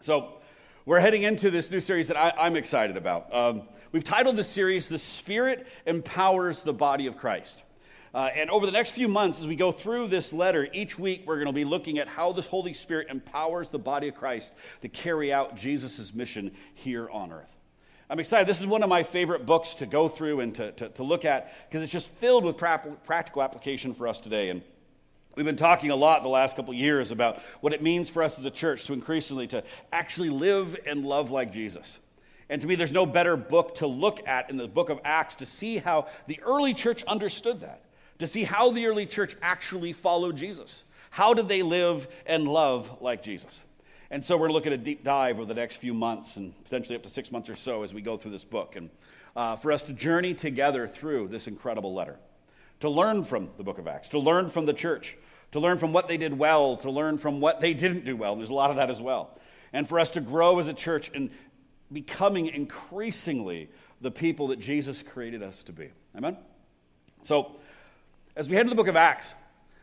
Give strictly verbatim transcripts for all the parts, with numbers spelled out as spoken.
So we're heading into this new series that I, I'm excited about. Um, we've titled this series, The Spirit Empowers the Body of Christ. Uh, and over the next few months, as we go through this letter, each week we're going to be looking at how the Holy Spirit empowers the body of Christ to carry out Jesus' mission here on earth. I'm excited. This is one of my favorite books to go through and to, to, to look at because it's just filled with pra- practical application for us today. And we've been talking a lot the last couple of years about what it means for us as a church to increasingly to actually live and love like Jesus. And to me, there's no better book to look at in the book of Acts to see how the early church understood that, to see how the early church actually followed Jesus. How did they live and love like Jesus? And so we're looking at a deep dive over the next few months and potentially up to six months or so as we go through this book. And uh, for us to journey together through this incredible letter, to learn from the book of Acts, to learn from the church, to learn from what they did well, to learn from what they didn't do well. And there's a lot of that as well. And for us to grow as a church in becoming increasingly the people that Jesus created us to be. Amen? So as we head to the book of Acts,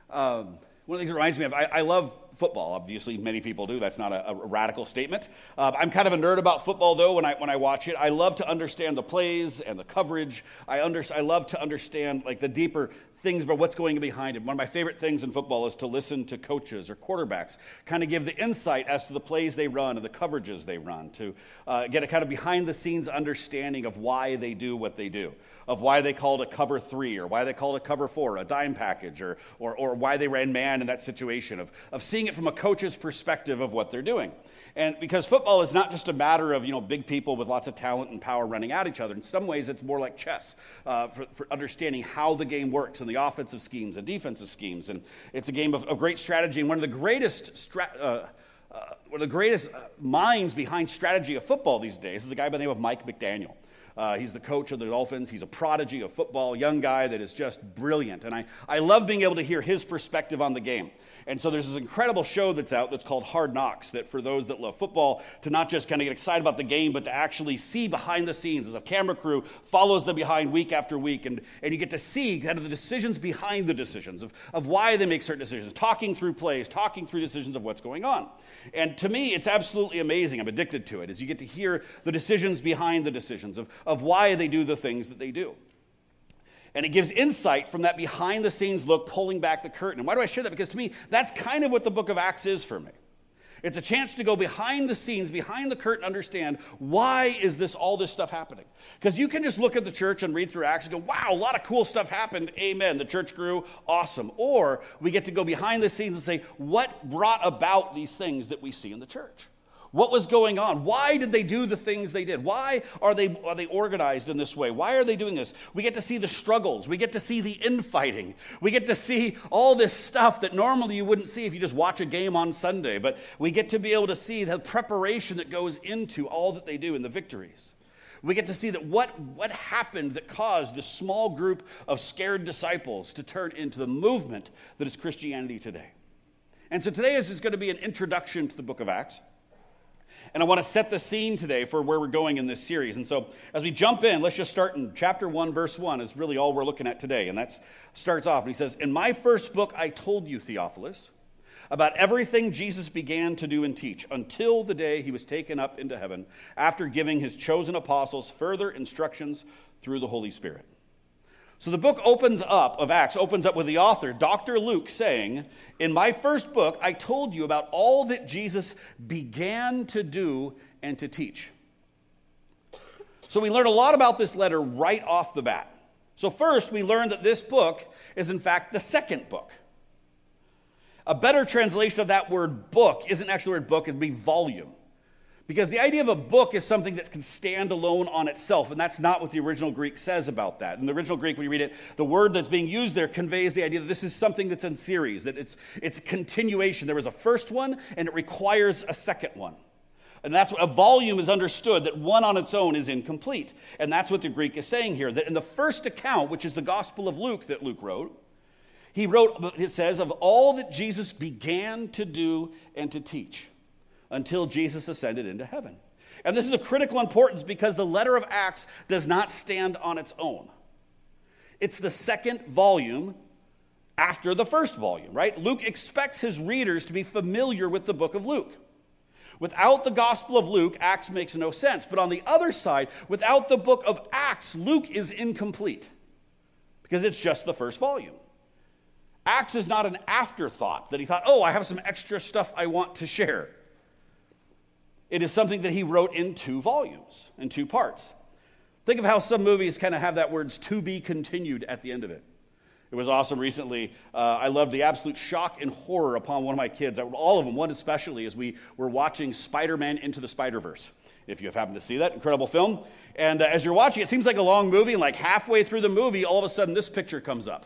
um, one of the things it reminds me of, I, I love football. Obviously, many people do. That's not a, a radical statement. Uh, I'm kind of a nerd about football, though, when I when I watch it. I love to understand the plays and the coverage. I under, I love to understand, like, the deeper things about what's going behind it. One of my favorite things in football is to listen to coaches or quarterbacks kind of give the insight as to the plays they run and the coverages they run, to uh, get a kind of behind-the-scenes understanding of why they do what they do, of why they called a cover three or why they called a cover four, a dime package, or or, or why they ran man in that situation, of, of seeing it from a coach's perspective of what they're doing. And because football is not just a matter of, you know, big people with lots of talent and power running at each other. In some ways, it's more like chess uh, for, for understanding how the game works and the offensive schemes and defensive schemes. And it's a game of, of great strategy. And one of the greatest stra- uh, uh, one of the greatest minds behind strategy of football these days is a guy by the name of Mike McDaniel. Uh, he's the coach of the Dolphins. He's a prodigy of football, a young guy that is just brilliant. And I, I love being able to hear his perspective on the game. And so there's this incredible show that's out that's called Hard Knocks, that for those that love football, to not just kind of get excited about the game, but to actually see behind the scenes as a camera crew follows them behind week after week. And, and you get to see kind of the decisions behind the decisions, of, of why they make certain decisions, talking through plays, talking through decisions of what's going on. And to me, it's absolutely amazing. I'm addicted to it, as you get to hear the decisions behind the decisions, of, of why they do the things that they do. And it gives insight from that behind-the-scenes look, pulling back the curtain. And why do I share that? Because to me, that's kind of what the book of Acts is for me. It's a chance to go behind the scenes, behind the curtain, understand why is this all this stuff happening. Because you can just look at the church and read through Acts and go, wow, a lot of cool stuff happened, amen, the church grew, awesome. Or we get to go behind the scenes and say, what brought about these things that we see in the church? What was going on? Why did they do the things they did? Why are they are they organized in this way? Why are they doing this? We get to see the struggles. We get to see the infighting. We get to see all this stuff that normally you wouldn't see if you just watch a game on Sunday. But we get to be able to see the preparation that goes into all that they do and the victories. We get to see that what, what happened that caused this small group of scared disciples to turn into the movement that is Christianity today. And so today is going to be an introduction to the book of Acts. And I want to set the scene today for where we're going in this series. And so as we jump in, let's just start in chapter one, verse one is really all we're looking at today. And that starts off, and he says, "In my first book I told you, Theophilus, about everything Jesus began to do and teach until the day he was taken up into heaven, after giving his chosen apostles further instructions through the Holy Spirit." So the book opens up, of Acts, opens up with the author, Doctor Luke, saying, "In my first book, I told you about all that Jesus began to do and to teach." So we learn a lot about this letter right off the bat. So first, we learn that this book is, in fact, the second book. A better translation of that word book isn't actually the word book, it'd be volume. Because the idea of a book is something that can stand alone on itself, and that's not what the original Greek says about that. In the original Greek, when you read it, the word that's being used there conveys the idea that this is something that's in series, that it's it's continuation. There was a first one, and it requires a second one. And that's what a volume is understood, that one on its own is incomplete. And that's what the Greek is saying here, that in the first account, which is the Gospel of Luke that Luke wrote, he wrote, it says, of all that Jesus began to do and to teach, until Jesus ascended into heaven. And this is of critical importance because the letter of Acts does not stand on its own. It's the second volume after the first volume, right? Luke expects his readers to be familiar with the book of Luke. Without the Gospel of Luke, Acts makes no sense. But on the other side, without the book of Acts, Luke is incomplete because it's just the first volume. Acts is not an afterthought that he thought, oh, I have some extra stuff I want to share. It is something that he wrote in two volumes, in two parts. Think of how some movies kind of have that words to be continued at the end of it. It was awesome recently. Uh, I loved the absolute shock and horror upon one of my kids, I, all of them, one especially, as we were watching Spider-Man Into the Spider-Verse. If you have happened to see that, incredible film. And uh, as you're watching, it seems like a long movie, and like halfway through the movie, all of a sudden this picture comes up.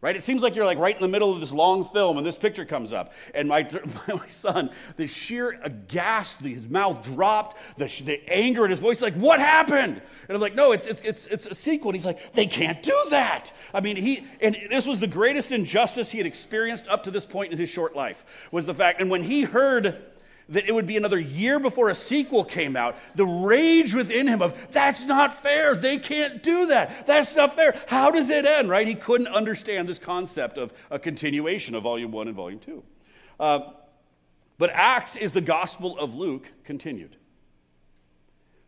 Right? It seems like you're like right in the middle of this long film and this picture comes up. And my, my son, the sheer aghast, his mouth dropped, the, the anger in his voice, like, what happened? And I'm like, no, it's, it's, it's, it's a sequel. And he's like, they can't do that. I mean, he, and this was the greatest injustice he had experienced up to this point in his short life, was the fact, and when he heard that it would be another year before a sequel came out, the rage within him of, that's not fair, they can't do that, that's not fair, how does it end, right? He couldn't understand this concept of a continuation of Volume one and Volume two. Uh, but Acts is the Gospel of Luke continued.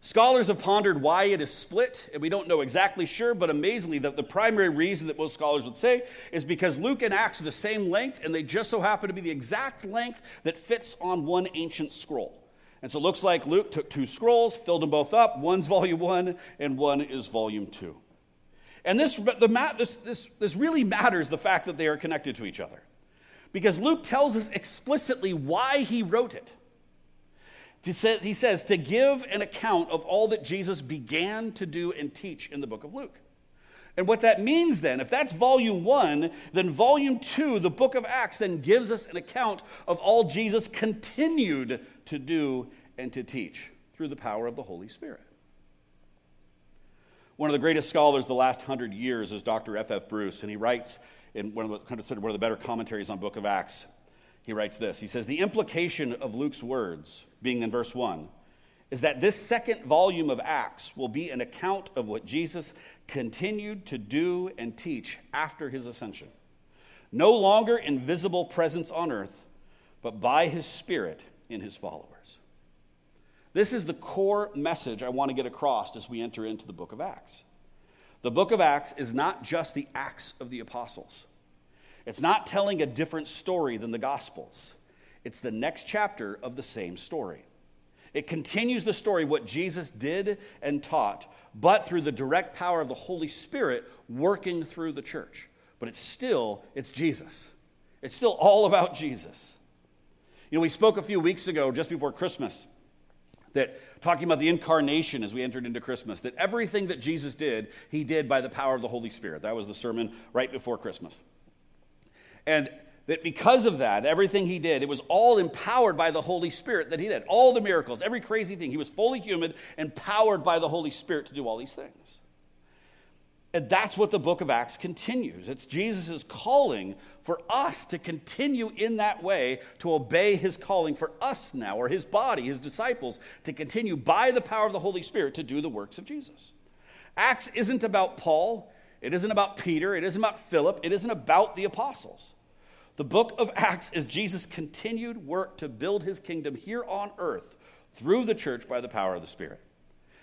Scholars have pondered why it is split, and we don't know exactly sure, but amazingly, the, the primary reason that most scholars would say is because Luke and Acts are the same length, and they just so happen to be the exact length that fits on one ancient scroll. And so it looks like Luke took two scrolls, filled them both up, one's volume one, and one is volume two. And this, the, this, this, this really matters, the fact that they are connected to each other, because Luke tells us explicitly why he wrote it. He says, he says to give an account of all that Jesus began to do and teach in the book of Luke. And what that means then, if that's volume one, then volume two, the book of Acts, then gives us an account of all Jesus continued to do and to teach through the power of the Holy Spirit. One of the greatest scholars of the last hundred years is Doctor F F Bruce, and he writes in one of the, considered one of the better commentaries on the book of Acts. He writes this. He says, the implication of Luke's words, being in verse one, is that this second volume of Acts will be an account of what Jesus continued to do and teach after his ascension, no longer in visible presence on earth, but by his Spirit in his followers. This is the core message I want to get across as we enter into the book of Acts. The book of Acts is not just the Acts of the Apostles. It's not telling a different story than the Gospels. It's the next chapter of the same story. It continues the story what Jesus did and taught, but through the direct power of the Holy Spirit working through the church. But it's still, it's Jesus. It's still all about Jesus. You know, we spoke a few weeks ago, just before Christmas, that talking about the incarnation as we entered into Christmas, that everything that Jesus did, he did by the power of the Holy Spirit. That was the sermon right before Christmas. And that because of that, everything he did, it was all empowered by the Holy Spirit that he did. All the miracles, every crazy thing. He was fully human, empowered by the Holy Spirit to do all these things. And that's what the book of Acts continues. It's Jesus' calling for us to continue in that way, to obey his calling for us now, or his body, his disciples, to continue by the power of the Holy Spirit to do the works of Jesus. Acts isn't about Paul. It isn't about Peter. It isn't about Philip. It isn't about the apostles. The book of Acts is Jesus' continued work to build his kingdom here on earth through the church by the power of the Spirit.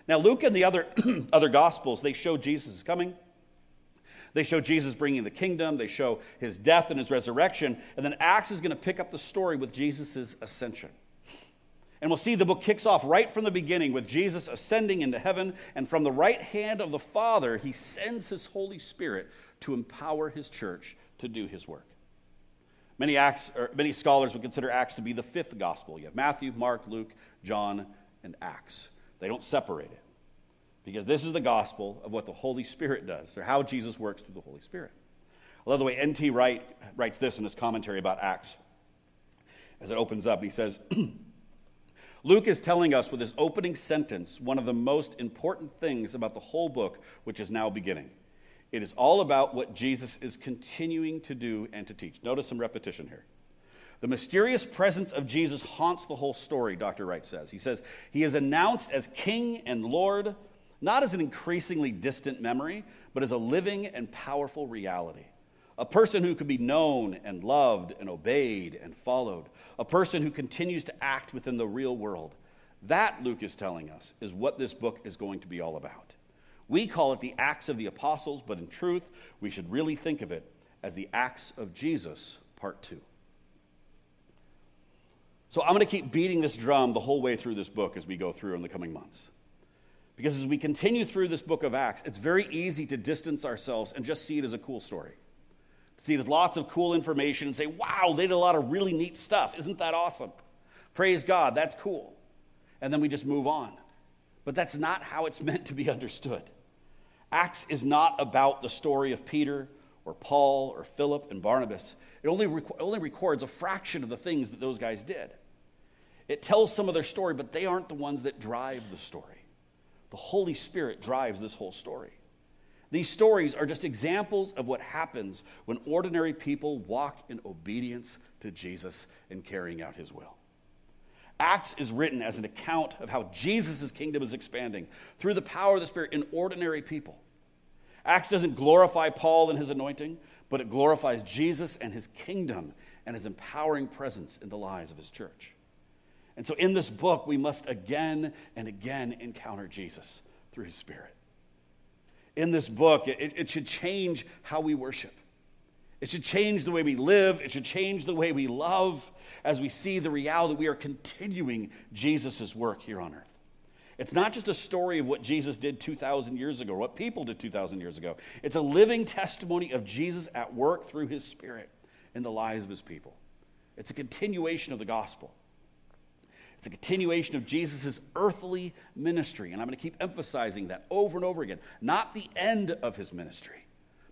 Now, Luke and the other, other Gospels, they show Jesus is coming. They show Jesus bringing the kingdom. They show his death and his resurrection. And then Acts is going to pick up the story with Jesus' ascension. And we'll see the book kicks off right from the beginning with Jesus ascending into heaven, and from the right hand of the Father, he sends his Holy Spirit to empower his church to do his work. Many Acts, or many scholars would consider Acts to be the fifth gospel. You have Matthew, Mark, Luke, John, and Acts. They don't separate it because this is the gospel of what the Holy Spirit does, or how Jesus works through the Holy Spirit. I love the way N T Wright writes this in his commentary about Acts as it opens up. He says, Luke is telling us with his opening sentence one of the most important things about the whole book, which is now beginning. It is all about what Jesus is continuing to do and to teach. Notice some repetition here. The mysterious presence of Jesus haunts the whole story, Doctor Wright says. He says, he is announced as King and Lord, not as an increasingly distant memory, but as a living and powerful reality, a person who can be known and loved and obeyed and followed, a person who continues to act within the real world. That, Luke is telling us, is what this book is going to be all about. We call it the Acts of the Apostles, but in truth, we should really think of it as the Acts of Jesus, part two. So I'm going to keep beating this drum the whole way through this book as we go through in the coming months. Because as we continue through this book of Acts, it's very easy to distance ourselves and just see it as a cool story. See, there's lots of cool information and say, wow, they did a lot of really neat stuff. Isn't that awesome? Praise God, that's cool. And then we just move on. But that's not how it's meant to be understood. Acts is not about the story of Peter or Paul or Philip and Barnabas. It only, rec- only records a fraction of the things that those guys did. It tells some of their story, but they aren't the ones that drive the story. The Holy Spirit drives this whole story. These stories are just examples of what happens when ordinary people walk in obedience to Jesus and carrying out his will. Acts is written as an account of how Jesus' kingdom is expanding through the power of the Spirit in ordinary people. Acts doesn't glorify Paul and his anointing, but it glorifies Jesus and his kingdom and his empowering presence in the lives of his church. And so in this book, we must again and again encounter Jesus through his Spirit. In this book, it, it should change how we worship. It should change the way we live. It should change the way we love as we see the reality that we are continuing Jesus' work here on earth. It's not just a story of what Jesus did two thousand years ago, what people did two thousand years ago. It's a living testimony of Jesus at work through his Spirit in the lives of his people. It's a continuation of the gospel. It's a continuation of Jesus' earthly ministry. And I'm going to keep emphasizing that over and over again. Not the end of his ministry,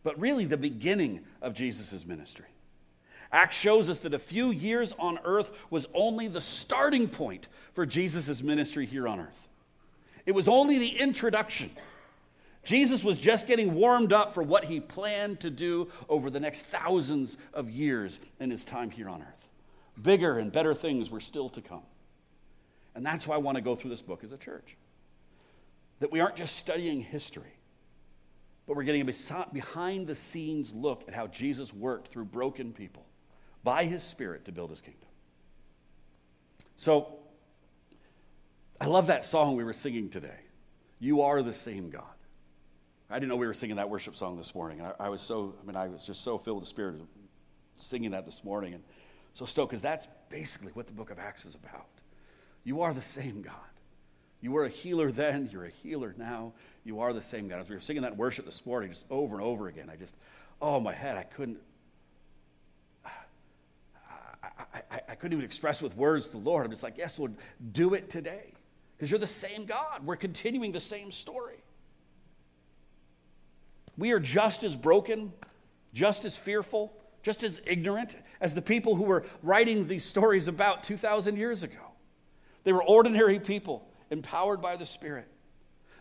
but really the beginning of Jesus' ministry. Acts shows us that a few years on earth was only the starting point for Jesus' ministry here on earth. It was only the introduction. Jesus was just getting warmed up for what he planned to do over the next thousands of years in his time here on earth. Bigger and better things were still to come. And that's why I want to go through this book as a church. That we aren't just studying history, but we're getting a behind-the-scenes look at how Jesus worked through broken people by his Spirit to build his kingdom. So, I love that song we were singing today. You are the same God. I didn't know we were singing that worship song this morning. And I, I was so, I mean, I was just so filled with the Spirit of singing that this morning. And so stoked, because that's basically what the book of Acts is about. You are the same God. You were a healer then. You're a healer now. You are the same God. As we were singing that worship this morning, just over and over again, I just, oh, my head, I couldn't, I, I, I couldn't even express with words to the Lord. I'm just like, yes, Lord, do it today. Because you're the same God. We're continuing the same story. We are just as broken, just as fearful, just as ignorant as the people who were writing these stories about two thousand years ago. They were ordinary people, empowered by the Spirit.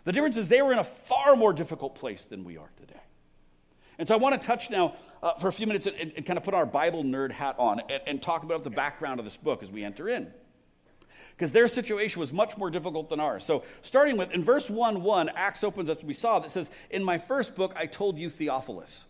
The difference is they were in a far more difficult place than we are today. And so I want to touch now uh, for a few minutes and, and, and kind of put our Bible nerd hat on and, and talk about the background of this book as we enter in. Because their situation was much more difficult than ours. So starting with, in verse one one, Acts opens up, we saw that says, "In my first book I told you Theophilus."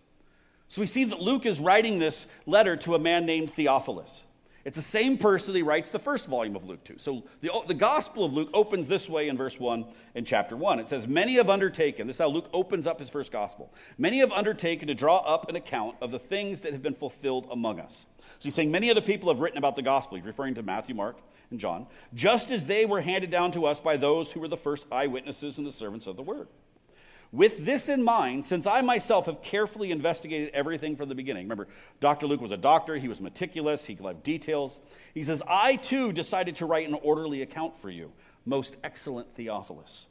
So we see that Luke is writing this letter to a man named Theophilus. It's the same person that writes the first volume of Luke to. So the, the Gospel of Luke opens this way in verse one in chapter one. It says, many have undertaken, this is how Luke opens up his first Gospel, many have undertaken to draw up an account of the things that have been fulfilled among us. So he's saying many other people have written about the Gospel. He's referring to Matthew, Mark, and John. Just as they were handed down to us by those who were the first eyewitnesses and the servants of the word. With this in mind, since I myself have carefully investigated everything from the beginning. Remember, Doctor Luke was a doctor. He was meticulous. He loved details. He says, I too decided to write an orderly account for you, most excellent Theophilus,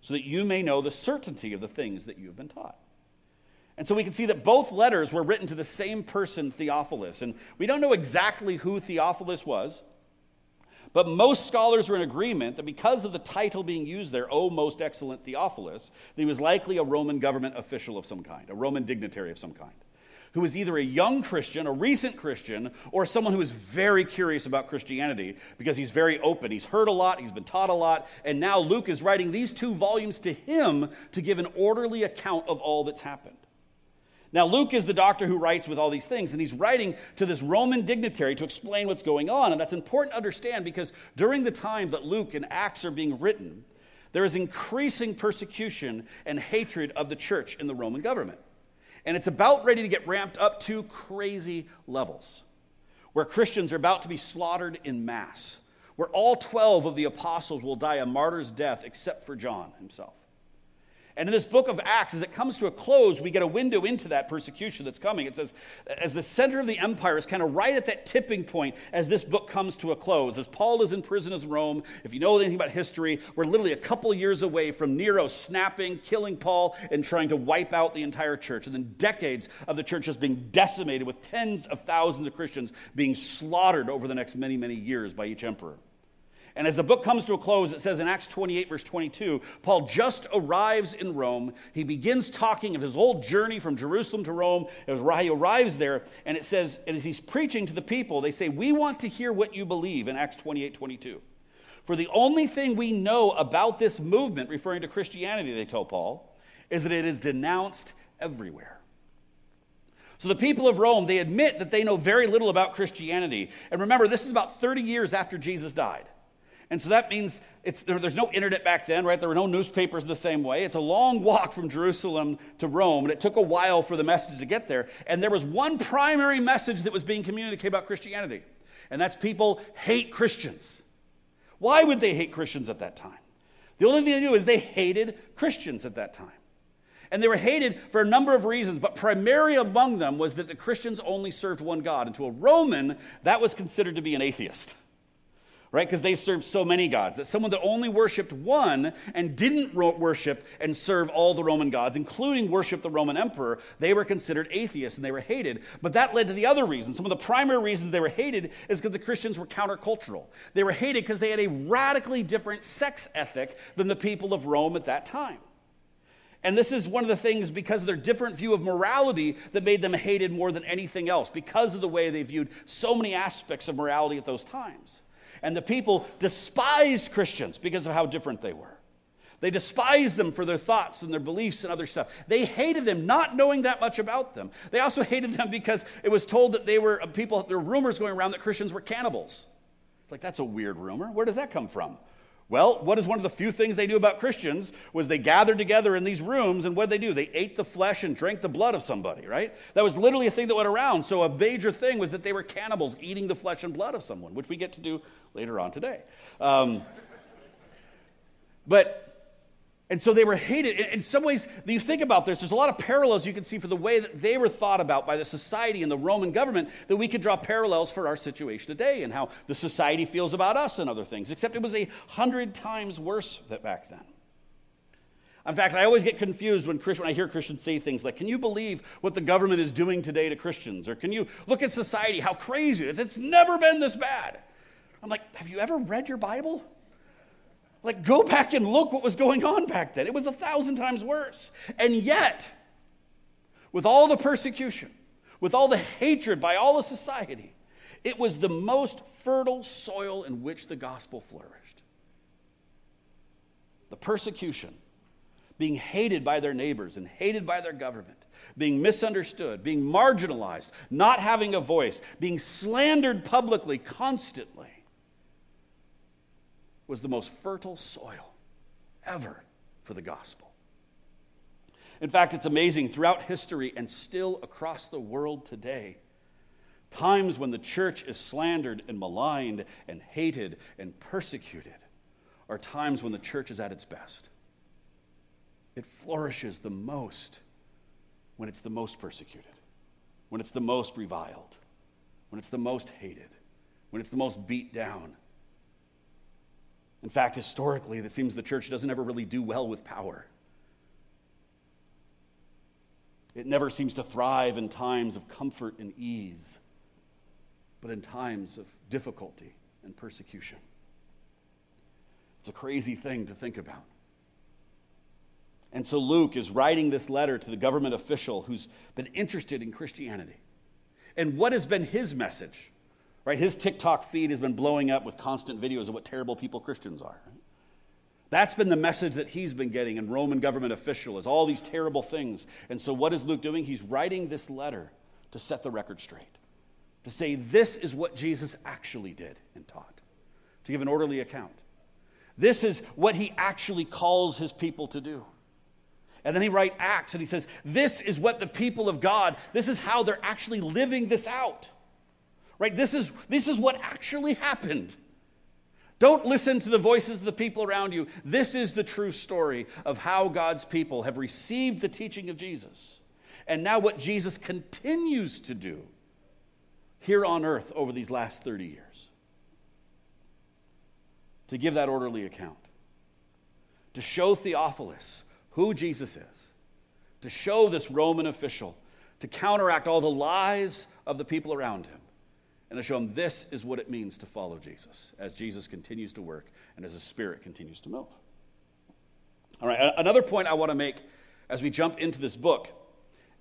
so that you may know the certainty of the things that you have been taught. And so we can see that both letters were written to the same person, Theophilus. And we don't know exactly who Theophilus was, but most scholars are in agreement that because of the title being used there, O Most Excellent Theophilus, that he was likely a Roman government official of some kind, a Roman dignitary of some kind, who was either a young Christian, a recent Christian, or someone who is very curious about Christianity because he's very open. He's heard a lot, he's been taught a lot, and now Luke is writing these two volumes to him to give an orderly account of all that's happened. Now, Luke is the doctor who writes with all these things, and he's writing to this Roman dignitary to explain what's going on. And that's important to understand because during the time that Luke and Acts are being written, there is increasing persecution and hatred of the church in the Roman government. And it's about ready to get ramped up to crazy levels, where Christians are about to be slaughtered in mass, where all twelve of the apostles will die a martyr's death except for John himself. And in this book of Acts, as it comes to a close, we get a window into that persecution that's coming. It says, as the center of the empire is kind of right at that tipping point as this book comes to a close. As Paul is in prison in Rome, if you know anything about history, we're literally a couple years away from Nero snapping, killing Paul, and trying to wipe out the entire church. And then decades of the church just being decimated with tens of thousands of Christians being slaughtered over the next many, many years by each emperor. And as the book comes to a close, it says in Acts twenty-eight, verse twenty-two, Paul just arrives in Rome. He begins talking of his old journey from Jerusalem to Rome. It was where he arrives there, and it says, and as he's preaching to the people, they say, we want to hear what you believe in Acts twenty-eight, twenty-two. For the only thing we know about this movement, referring to Christianity, they tell Paul, is that it is denounced everywhere. So the people of Rome, they admit that they know very little about Christianity. And remember, this is about thirty years after Jesus died. And so that means it's, there, there's no internet back then, right? There were no newspapers in the same way. It's a long walk from Jerusalem to Rome, and it took a while for the message to get there. And there was one primary message that was being communicated about Christianity, and that's people hate Christians. Why would they hate Christians at that time? The only thing they knew is they hated Christians at that time. And they were hated for a number of reasons, but primary among them was that the Christians only served one God. And to a Roman, that was considered to be an atheist. Right, because they served so many gods, that someone that only worshipped one and didn't ro- worship and serve all the Roman gods, including worship the Roman emperor, they were considered atheists and they were hated. But that led to the other reason. Some of the primary reasons they were hated is because the Christians were countercultural. They were hated because they had a radically different sex ethic than the people of Rome at that time. And this is one of the things, because of their different view of morality, that made them hated more than anything else, because of the way they viewed so many aspects of morality at those times. And the people despised Christians because of how different they were. They despised them for their thoughts and their beliefs and other stuff. They hated them, not knowing that much about them. They also hated them because it was told that they were people, there were rumors going around that Christians were cannibals. Like, that's a weird rumor. Where does that come from? Well, what is one of the few things they knew about Christians was they gathered together in these rooms, and what did they do? They ate the flesh and drank the blood of somebody, right? That was literally a thing that went around. So a major thing was that they were cannibals, eating the flesh and blood of someone, which we get to do later on today. Um, but, and so they were hated. In, in some ways, you think about this, there's a lot of parallels you can see for the way that they were thought about by the society and the Roman government, that we could draw parallels for our situation today and how the society feels about us and other things, except it was a hundred times worse than back then. In fact, I always get confused when, Christ, when I hear Christians say things like, can you believe what the government is doing today to Christians? Or can you look at society, how crazy it is? It's never been this bad. I'm like, have you ever read your Bible? Like, go back and look what was going on back then. It was a thousand times worse. And yet, with all the persecution, with all the hatred by all of society, it was the most fertile soil in which the gospel flourished. The persecution, being hated by their neighbors and hated by their government, being misunderstood, being marginalized, not having a voice, being slandered publicly constantly, was the most fertile soil ever for the gospel. In fact, it's amazing, throughout history and still across the world today, times when the church is slandered and maligned and hated and persecuted are times when the church is at its best. It flourishes the most when it's the most persecuted, when it's the most reviled, when it's the most hated, when it's the most beat down. In fact, historically, it seems the church doesn't ever really do well with power. It never seems to thrive in times of comfort and ease, but in times of difficulty and persecution. It's a crazy thing to think about. And so Luke is writing this letter to the government official who's been interested in Christianity. And what has been his message? Right, his TikTok feed has been blowing up with constant videos of what terrible people Christians are. Right? That's been the message that he's been getting in Roman government official, is all these terrible things. And so what is Luke doing? He's writing this letter to set the record straight, to say this is what Jesus actually did and taught, to give an orderly account. This is what he actually calls his people to do. And then he writes Acts and he says, this is what the people of God, this is how they're actually living this out. Right? This is, this is what actually happened. Don't listen to the voices of the people around you. This is the true story of how God's people have received the teaching of Jesus. And now what Jesus continues to do here on earth over these last thirty years. To give that orderly account. To show Theophilus who Jesus is. To show this Roman official. To counteract all the lies of the people around him. And to show him this is what it means to follow Jesus as Jesus continues to work and as his Spirit continues to move. All right, another point I want to make as we jump into this book,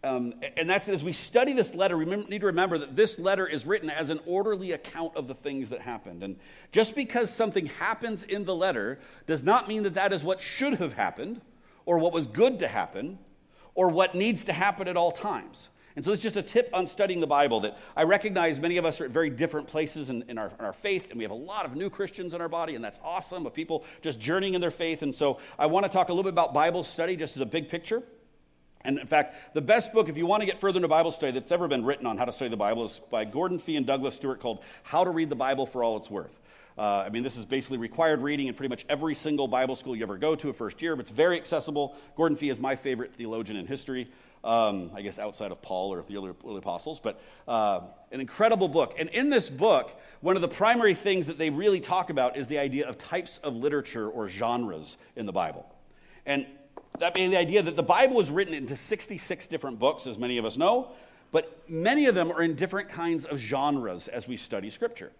um, and that's as we study this letter, we need to remember that this letter is written as an orderly account of the things that happened. And just because something happens in the letter does not mean that that is what should have happened or what was good to happen or what needs to happen at all times. And so it's just a tip on studying the Bible that I recognize many of us are at very different places in, in, our, in our faith, and we have a lot of new Christians in our body, and that's awesome, of people just journeying in their faith. And so I want to talk a little bit about Bible study just as a big picture. And in fact, the best book, if you want to get further into Bible study, that's ever been written on how to study the Bible is by Gordon Fee and Douglas Stewart, called How to Read the Bible for All It's Worth. Uh, I mean, this is basically required reading in pretty much every single Bible school you ever go to a first year, but it's very accessible. Gordon Fee is my favorite theologian in history. Um, I guess outside of Paul or the early, early apostles, but uh, an incredible book. And in this book, one of the primary things that they really talk about is the idea of types of literature or genres in the Bible. And that being the idea that the Bible was written into sixty-six different books, as many of us know, but many of them are in different kinds of genres as we study Scripture.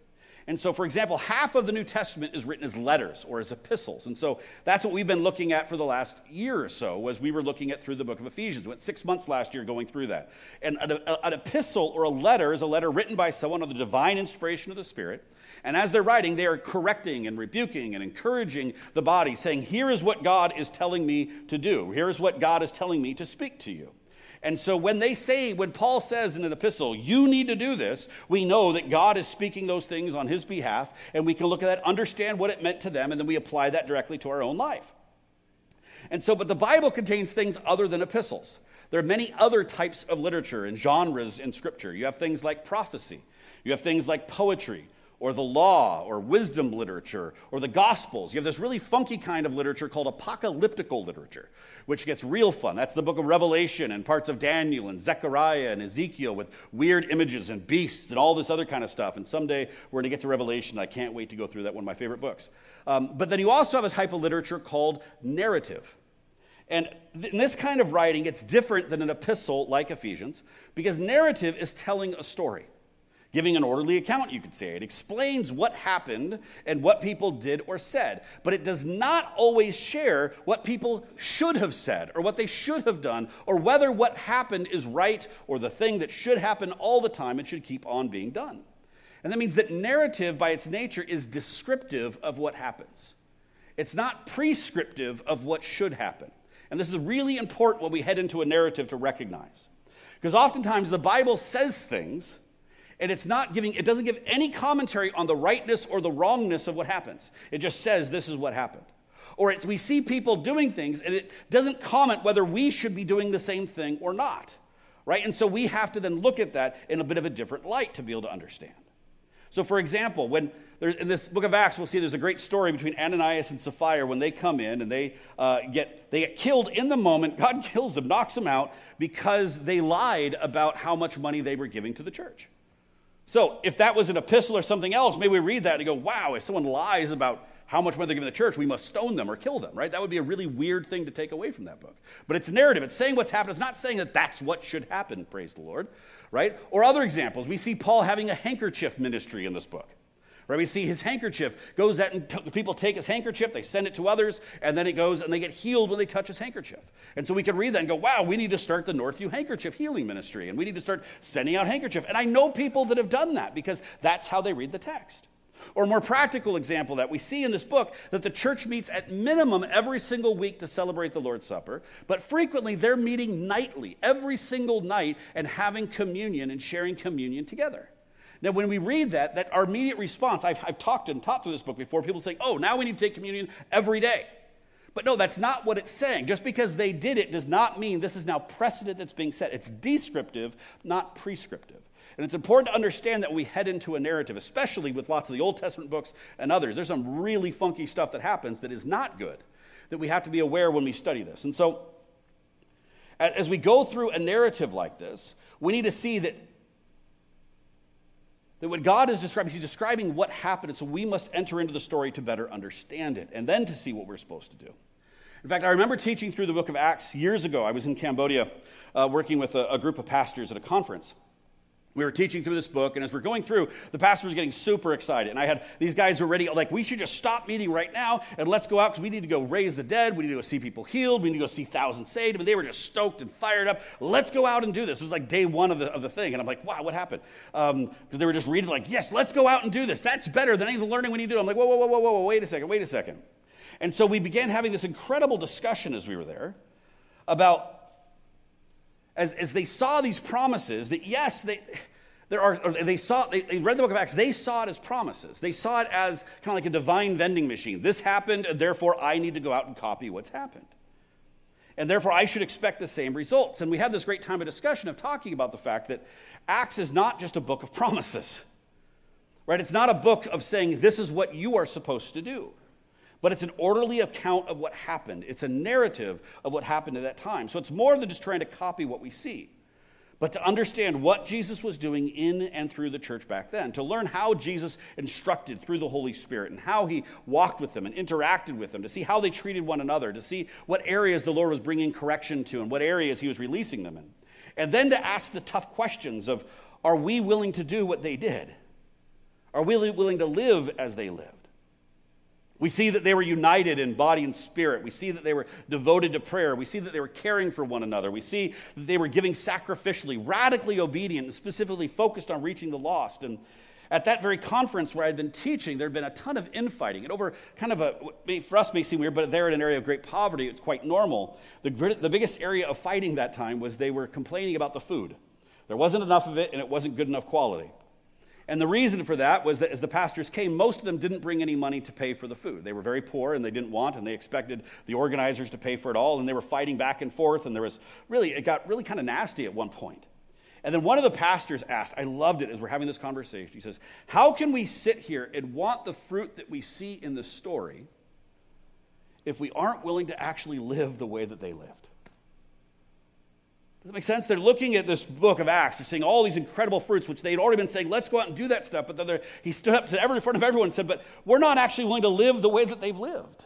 And so, for example, half of the New Testament is written as letters or as epistles. And so that's what we've been looking at for the last year or so as we were looking at through the book of Ephesians. We went six months last year going through that. And an, an epistle or a letter is a letter written by someone under the divine inspiration of the Spirit. And as they're writing, they are correcting and rebuking and encouraging the body, saying, here is what God is telling me to do. Here is what God is telling me to speak to you. And so when they say, when Paul says in an epistle, you need to do this, we know that God is speaking those things on his behalf, and we can look at that, understand what it meant to them, and then we apply that directly to our own life. And so, but the Bible contains things other than epistles. There are many other types of literature and genres in Scripture. You have things like prophecy. You have things like poetry, or the law, or wisdom literature, or the Gospels. You have this really funky kind of literature called apocalyptical literature, which gets real fun. That's the book of Revelation and parts of Daniel and Zechariah and Ezekiel with weird images and beasts and all this other kind of stuff. And someday we're going to get to Revelation. I can't wait to go through that, one of my favorite books. Um, but then you also have a type of literature called narrative. And th- in this kind of writing, it's different than an epistle like Ephesians, because narrative is telling a story. Giving an orderly account, you could say. It explains what happened and what people did or said, but it does not always share what people should have said or what they should have done or whether what happened is right or the thing that should happen all the time and should keep on being done. And that means that narrative, by its nature, is descriptive of what happens. It's not prescriptive of what should happen. And this is really important when we head into a narrative to recognize. Because oftentimes the Bible says things, and it's not giving, it doesn't give any commentary on the rightness or the wrongness of what happens. It just says this is what happened. Or it's, we see people doing things and it doesn't comment whether we should be doing the same thing or not, right? And so we have to then look at that in a bit of a different light to be able to understand. So for example, when there's, in this book of Acts, we'll see there's a great story between Ananias and Sapphira when they come in and they, uh, get, they get killed in the moment. God kills them, knocks them out because they lied about how much money they were giving to the church. So if that was an epistle or something else, maybe we read that and go, wow, if someone lies about how much money they're giving the church, we must stone them or kill them, right? That would be a really weird thing to take away from that book. But it's narrative. It's saying what's happened. It's not saying that that's what should happen, praise the Lord, right? Or other examples. We see Paul having a handkerchief ministry in this book, right? We see his handkerchief goes out and t- people take his handkerchief, they send it to others, and then it goes and they get healed when they touch his handkerchief. And so we could read that and go, wow, we need to start the Northview Handkerchief Healing Ministry, and we need to start sending out handkerchief. And I know people that have done that because that's how they read the text. Or a more practical example that we see in this book, that the church meets at minimum every single week to celebrate the Lord's Supper, but frequently they're meeting nightly, every single night, and having communion and sharing communion together. Now, when we read that, that our immediate response, I've, I've talked and taught through this book before, people say, oh, now we need to take communion every day. But no, that's not what it's saying. Just because they did it does not mean this is now precedent that's being set. It's descriptive, not prescriptive. And it's important to understand that we head into a narrative, especially with lots of the Old Testament books and others. There's some really funky stuff that happens that is not good, that we have to be aware when we study this. And so as we go through a narrative like this, we need to see that, that what God is describing, he's describing what happened, and so we must enter into the story to better understand it and then to see what we're supposed to do. In fact, I remember teaching through the book of Acts years ago. I was in Cambodia uh, working with a, a group of pastors at a conference. We were teaching through this book, and as we're going through, the pastor was getting super excited. And I had these guys who were ready, like, we should just stop meeting right now, and let's go out, because we need to go raise the dead. We need to go see people healed. We need to go see thousands saved. I mean, they were just stoked and fired up. Let's go out and do this. It was like day one of the of the thing. And I'm like, wow, what happened? Um, because they were just reading, like, yes, let's go out and do this. That's better than any of the learning we need to do. I'm like, whoa, whoa, whoa, whoa, whoa, wait a second, wait a second. And so we began having this incredible discussion as we were there about, As, as they saw these promises, that yes, they there are or they saw they, they read the book of Acts, they saw it as promises. They saw it as kind of like a divine vending machine. This happened, and therefore I need to go out and copy what's happened. And therefore I should expect the same results. And we had this great time of discussion of talking about the fact that Acts is not just a book of promises. Right? It's not a book of saying this is what you are supposed to do. But it's an orderly account of what happened. It's a narrative of what happened at that time. So it's more than just trying to copy what we see, but to understand what Jesus was doing in and through the church back then, to learn how Jesus instructed through the Holy Spirit and how he walked with them and interacted with them, to see how they treated one another, to see what areas the Lord was bringing correction to and what areas he was releasing them in. And then to ask the tough questions of, are we willing to do what they did? Are we willing to live as they lived? We see that they were united in body and spirit. We see that they were devoted to prayer. We see that they were caring for one another. We see that they were giving sacrificially, radically obedient, and specifically focused on reaching the lost. And at that very conference where I'd been teaching, there had been a ton of infighting. And over kind of a, for us it may seem weird, but they're in an area of great poverty. It's quite normal. The, the biggest area of fighting that time was they were complaining about the food. There wasn't enough of it, and it wasn't good enough quality. And the reason for that was that as the pastors came, most of them didn't bring any money to pay for the food. They were very poor, and they didn't want, and they expected the organizers to pay for it all, and they were fighting back and forth, and there was really, it got really kind of nasty at one point. And then one of the pastors asked, I loved it as we're having this conversation, he says, how can we sit here and want the fruit that we see in the story if we aren't willing to actually live the way that they lived? Does that make sense? They're looking at this book of Acts. They're seeing all these incredible fruits, which they had already been saying, let's go out and do that stuff. But then he stood up to every, in front of everyone and said, but we're not actually willing to live the way that they've lived.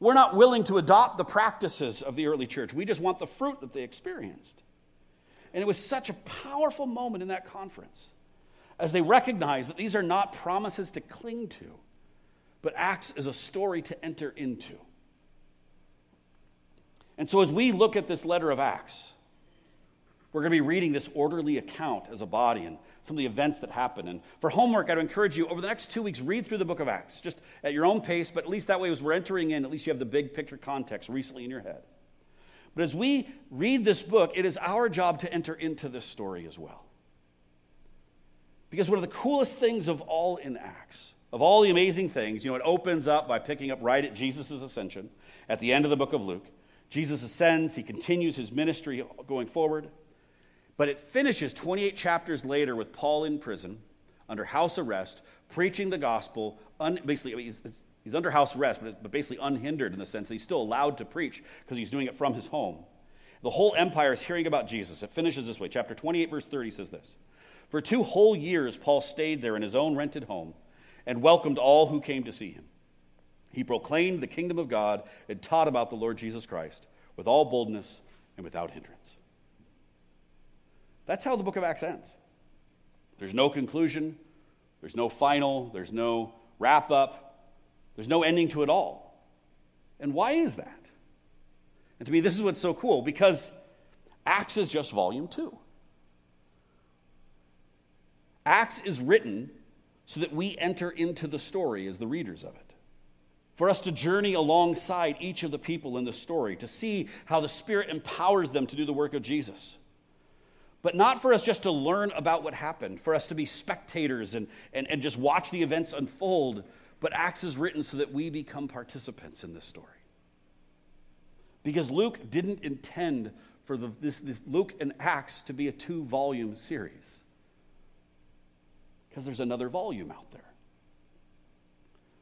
We're not willing to adopt the practices of the early church. We just want the fruit that they experienced. And it was such a powerful moment in that conference as they recognized that these are not promises to cling to, but Acts is a story to enter into. And so as we look at this letter of Acts, we're going to be reading this orderly account as a body and some of the events that happened. And for homework, I'd encourage you, over the next two weeks, read through the book of Acts, just at your own pace, but at least that way as we're entering in, at least you have the big picture context recently in your head. But as we read this book, it is our job to enter into this story as well. Because one of the coolest things of all in Acts, of all the amazing things, you know, it opens up by picking up right at Jesus' ascension at the end of the book of Luke. Jesus ascends, he continues his ministry going forward, but it finishes twenty-eight chapters later with Paul in prison, under house arrest, preaching the gospel, un- basically I mean, he's, he's under house arrest, but, but basically unhindered in the sense that he's still allowed to preach because he's doing it from his home. The whole empire is hearing about Jesus. It finishes this way. Chapter twenty-eight, verse thirty says this, "For two whole years Paul stayed there in his own rented home and welcomed all who came to see him. He proclaimed the kingdom of God and taught about the Lord Jesus Christ with all boldness and without hindrance." That's how the book of Acts ends. There's no conclusion. There's no final. There's no wrap up. There's no ending to it all. And why is that? And to me, this is what's so cool, because Acts is just volume two. Acts is written so that we enter into the story as the readers of it. For us to journey alongside each of the people in the story, to see how the Spirit empowers them to do the work of Jesus. But not for us just to learn about what happened, for us to be spectators and, and, and just watch the events unfold, but Acts is written so that we become participants in this story. Because Luke didn't intend for the, this, this Luke and Acts to be a two-volume series. Because there's another volume out there.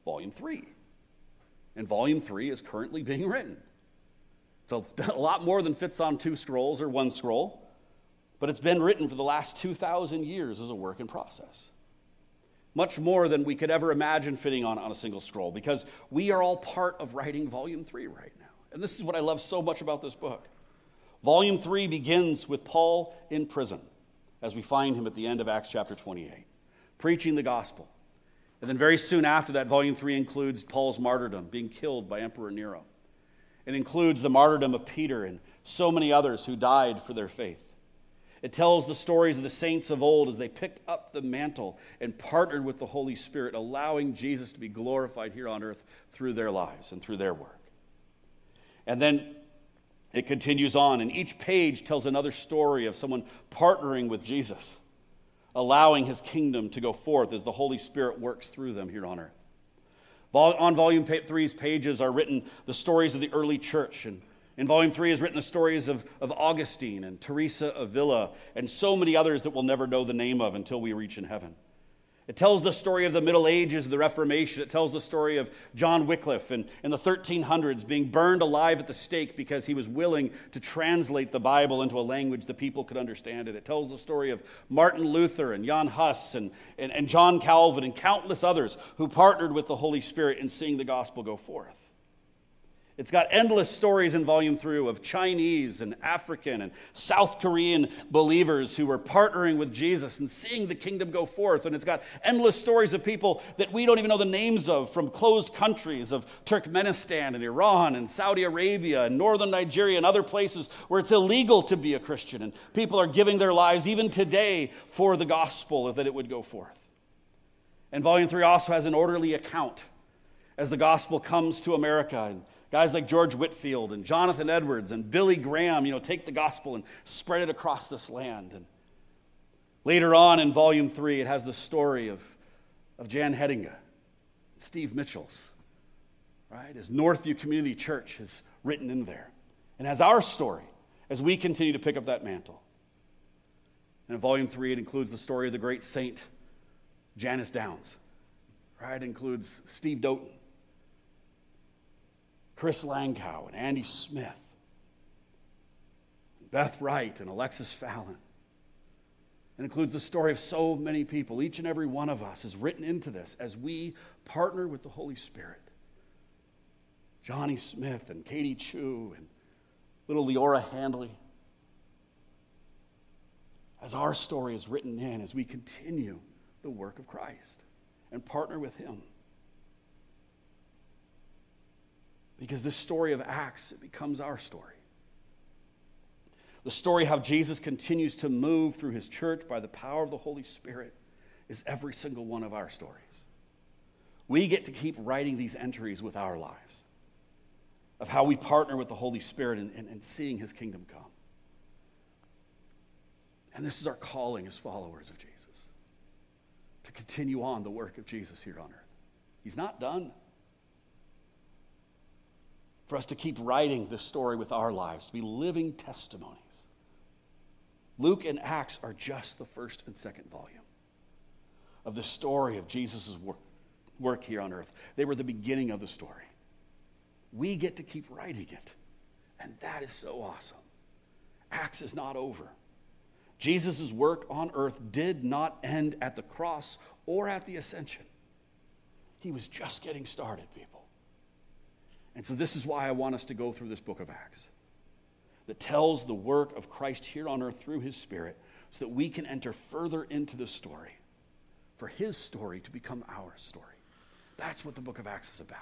Volume three. And volume three is currently being written. So a lot more than fits on two scrolls or one scroll, but it's been written for the last two thousand years as a work in process. Much more than we could ever imagine fitting on, on a single scroll, because we are all part of writing volume three right now. And this is what I love so much about this book. Volume three begins with Paul in prison, as we find him at the end of Acts chapter twenty-eight, preaching the gospel. And then very soon after that, volume three includes Paul's martyrdom, being killed by Emperor Nero. It includes the martyrdom of Peter and so many others who died for their faith. It tells the stories of the saints of old as they picked up the mantle and partnered with the Holy Spirit, allowing Jesus to be glorified here on earth through their lives and through their work. And then it continues on, and each page tells another story of someone partnering with Jesus, allowing his kingdom to go forth as the Holy Spirit works through them here on earth. On volume three's pages are written the stories of the early church, and in volume three is written the stories of, of Augustine and Teresa of Avila and so many others that we'll never know the name of until we reach in heaven. It tells the story of the Middle Ages, the Reformation. It tells the story of John Wycliffe and, and the thirteen hundreds being burned alive at the stake because he was willing to translate the Bible into a language the people could understand it. It tells the story of Martin Luther and Jan Hus and, and, and John Calvin and countless others who partnered with the Holy Spirit in seeing the gospel go forth. It's got endless stories in volume three of Chinese and African and South Korean believers who were partnering with Jesus and seeing the kingdom go forth. And it's got endless stories of people that we don't even know the names of from closed countries of Turkmenistan and Iran and Saudi Arabia and northern Nigeria and other places where it's illegal to be a Christian. And people are giving their lives even today for the gospel that it would go forth. And volume three also has an orderly account as the gospel comes to America, and guys like George Whitefield and Jonathan Edwards and Billy Graham, you know, take the gospel and spread it across this land. And later on in volume three, it has the story of, of Jan Hedinga, Steve Mitchell's, right? As Northview Community Church is written in there. And has our story as we continue to pick up that mantle. And in volume three, it includes the story of the great saint Janice Downs, right? It includes Steve Doughton, Chris Lankow and Andy Smith, and Beth Wright and Alexis Fallon. It includes the story of so many people. Each and every one of us is written into this as we partner with the Holy Spirit. Johnny Smith and Katie Chu and little Leora Handley. As our story is written in, as we continue the work of Christ and partner with him. Because this story of Acts, it becomes our story. The story how Jesus continues to move through his church by the power of the Holy Spirit is every single one of our stories. We get to keep writing these entries with our lives of how we partner with the Holy Spirit and, and, and seeing his kingdom come. And this is our calling as followers of Jesus, to continue on the work of Jesus here on earth. He's not done. For us to keep writing this story with our lives, to be living testimonies. Luke and Acts are just the first and second volume of the story of Jesus' work, work here on earth. They were the beginning of the story. We get to keep writing it, and that is so awesome. Acts is not over. Jesus' work on earth did not end at the cross or at the ascension. He was just getting started, people. And so this is why I want us to go through this book of Acts that tells the work of Christ here on earth through his Spirit so that we can enter further into the story, for his story to become our story. That's what the book of Acts is about,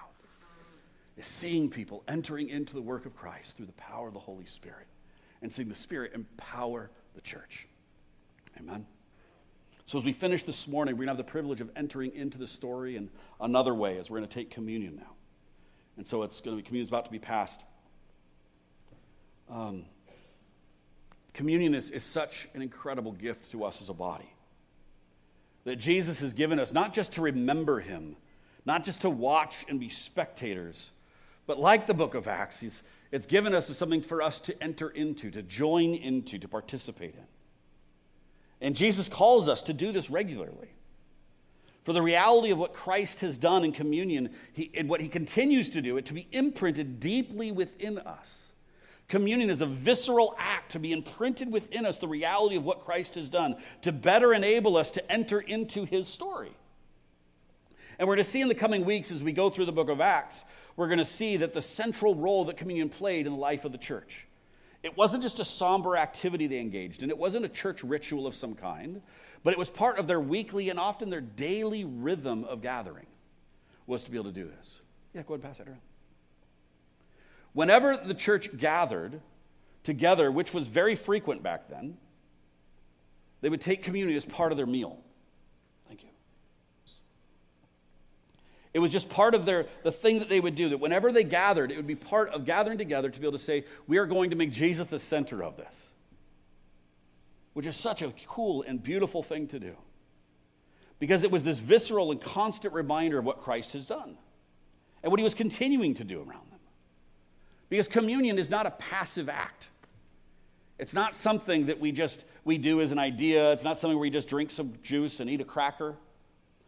is seeing people entering into the work of Christ through the power of the Holy Spirit and seeing the Spirit empower the church. Amen. So as we finish this morning, we're going to have the privilege of entering into the story in another way, as we're going to take communion now. And so it's going to be, communion is about to be passed. Um, communion is, is such an incredible gift to us as a body, that Jesus has given us not just to remember him, not just to watch and be spectators, but like the book of Acts, he's, it's given us as something for us to enter into, to join into, to participate in. And Jesus calls us to do this regularly. For the reality of what Christ has done in communion, he, and what he continues to do, it to be imprinted deeply within us. Communion is a visceral act to be imprinted within us, the reality of what Christ has done, to better enable us to enter into his story. And we're going to see in the coming weeks, as we go through the book of Acts, we're going to see that the central role that communion played in the life of the church. It wasn't just a somber activity they engaged in. It wasn't a church ritual of some kind, but it was part of their weekly and often their daily rhythm of gathering, was to be able to do this. Yeah, go ahead and pass that around. Whenever the church gathered together, which was very frequent back then, they would take communion as part of their meal. Thank you. It was just part of their the thing that they would do, that whenever they gathered, it would be part of gathering together to be able to say, we are going to make Jesus the center of this, which is such a cool and beautiful thing to do, because it was this visceral and constant reminder of what Christ has done and what he was continuing to do around them. Because communion is not a passive act. It's not something that we just, we do as an idea. It's not something where we just drink some juice and eat a cracker.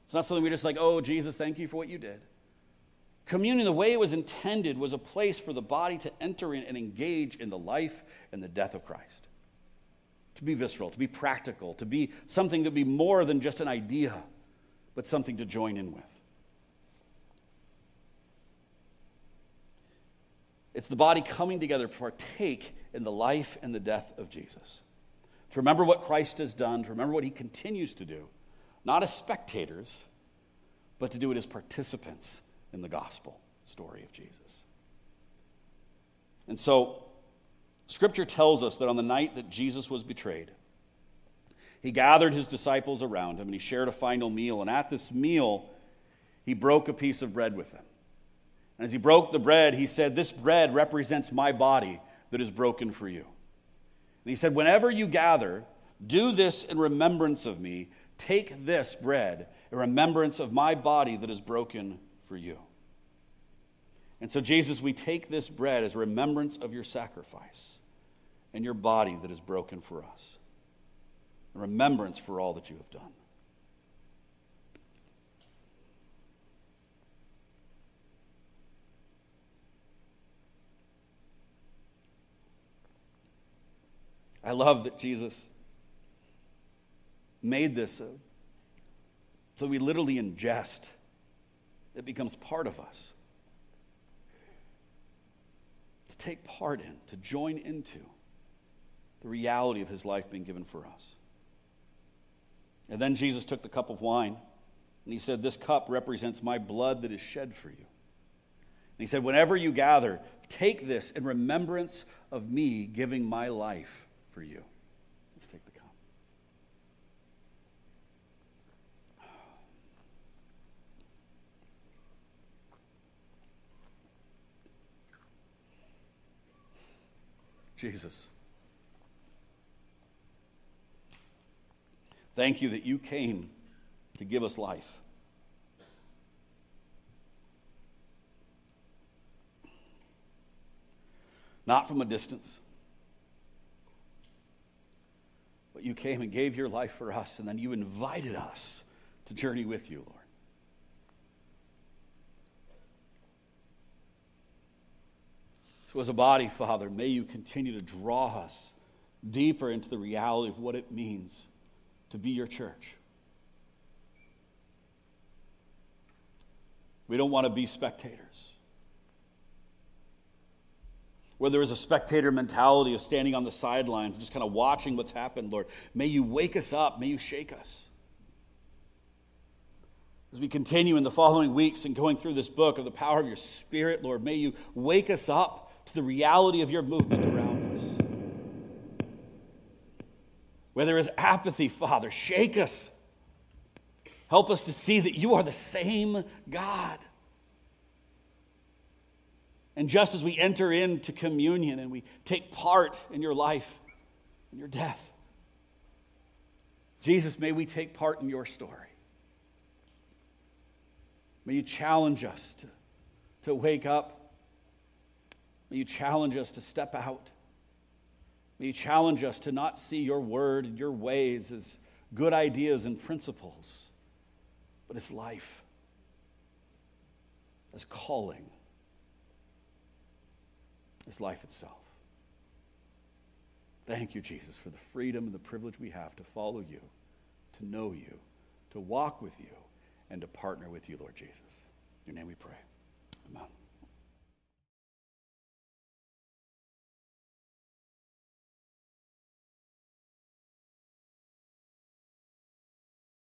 It's not something we're just like, oh, Jesus, thank you for what you did. Communion, the way it was intended, was a place for the body to enter in and engage in the life and the death of Christ. To be visceral, to be practical, to be something that would be more than just an idea, but something to join in with. It's the body coming together to partake in the life and the death of Jesus. To remember what Christ has done, to remember what he continues to do, not as spectators, but to do it as participants in the gospel story of Jesus. And so, Scripture tells us that on the night that Jesus was betrayed, he gathered his disciples around him and he shared a final meal. And at this meal, he broke a piece of bread with them. And as he broke the bread, he said, this bread represents my body that is broken for you. And he said, whenever you gather, do this in remembrance of me. Take this bread in remembrance of my body that is broken for you. And so, Jesus, we take this bread as remembrance of your sacrifice and your body that is broken for us. In remembrance for all that you have done. I love that Jesus made this so, so we literally ingest. It becomes part of us. To take part in, to join into the reality of his life being given for us. And then Jesus took the cup of wine and he said, this cup represents my blood that is shed for you. And he said, whenever you gather, take this in remembrance of me giving my life for you. Let's take the cup. Jesus, thank you that you came to give us life. Not from a distance. But you came and gave your life for us, and then you invited us to journey with you, Lord. So as a body, Father, may you continue to draw us deeper into the reality of what it means to be your church. We don't want to be spectators. Where there is a spectator mentality of standing on the sidelines, just kind of watching what's happened, Lord, may you wake us up, may you shake us. As we continue in the following weeks and going through this book of the power of your Spirit, Lord, may you wake us up to the reality of your movement around us. Where there is apathy, Father, shake us Help us to see that you are the same God. And just as we enter into communion and we take part in your life and your death, Jesus, may we take part in your story. May you challenge us to, to wake up. May you challenge us to step out. May you challenge us to not see your word and your ways as good ideas and principles, but as life, as calling, as life itself. Thank you, Jesus, for the freedom and the privilege we have to follow you, to know you, to walk with you, and to partner with you, Lord Jesus. In your name we pray.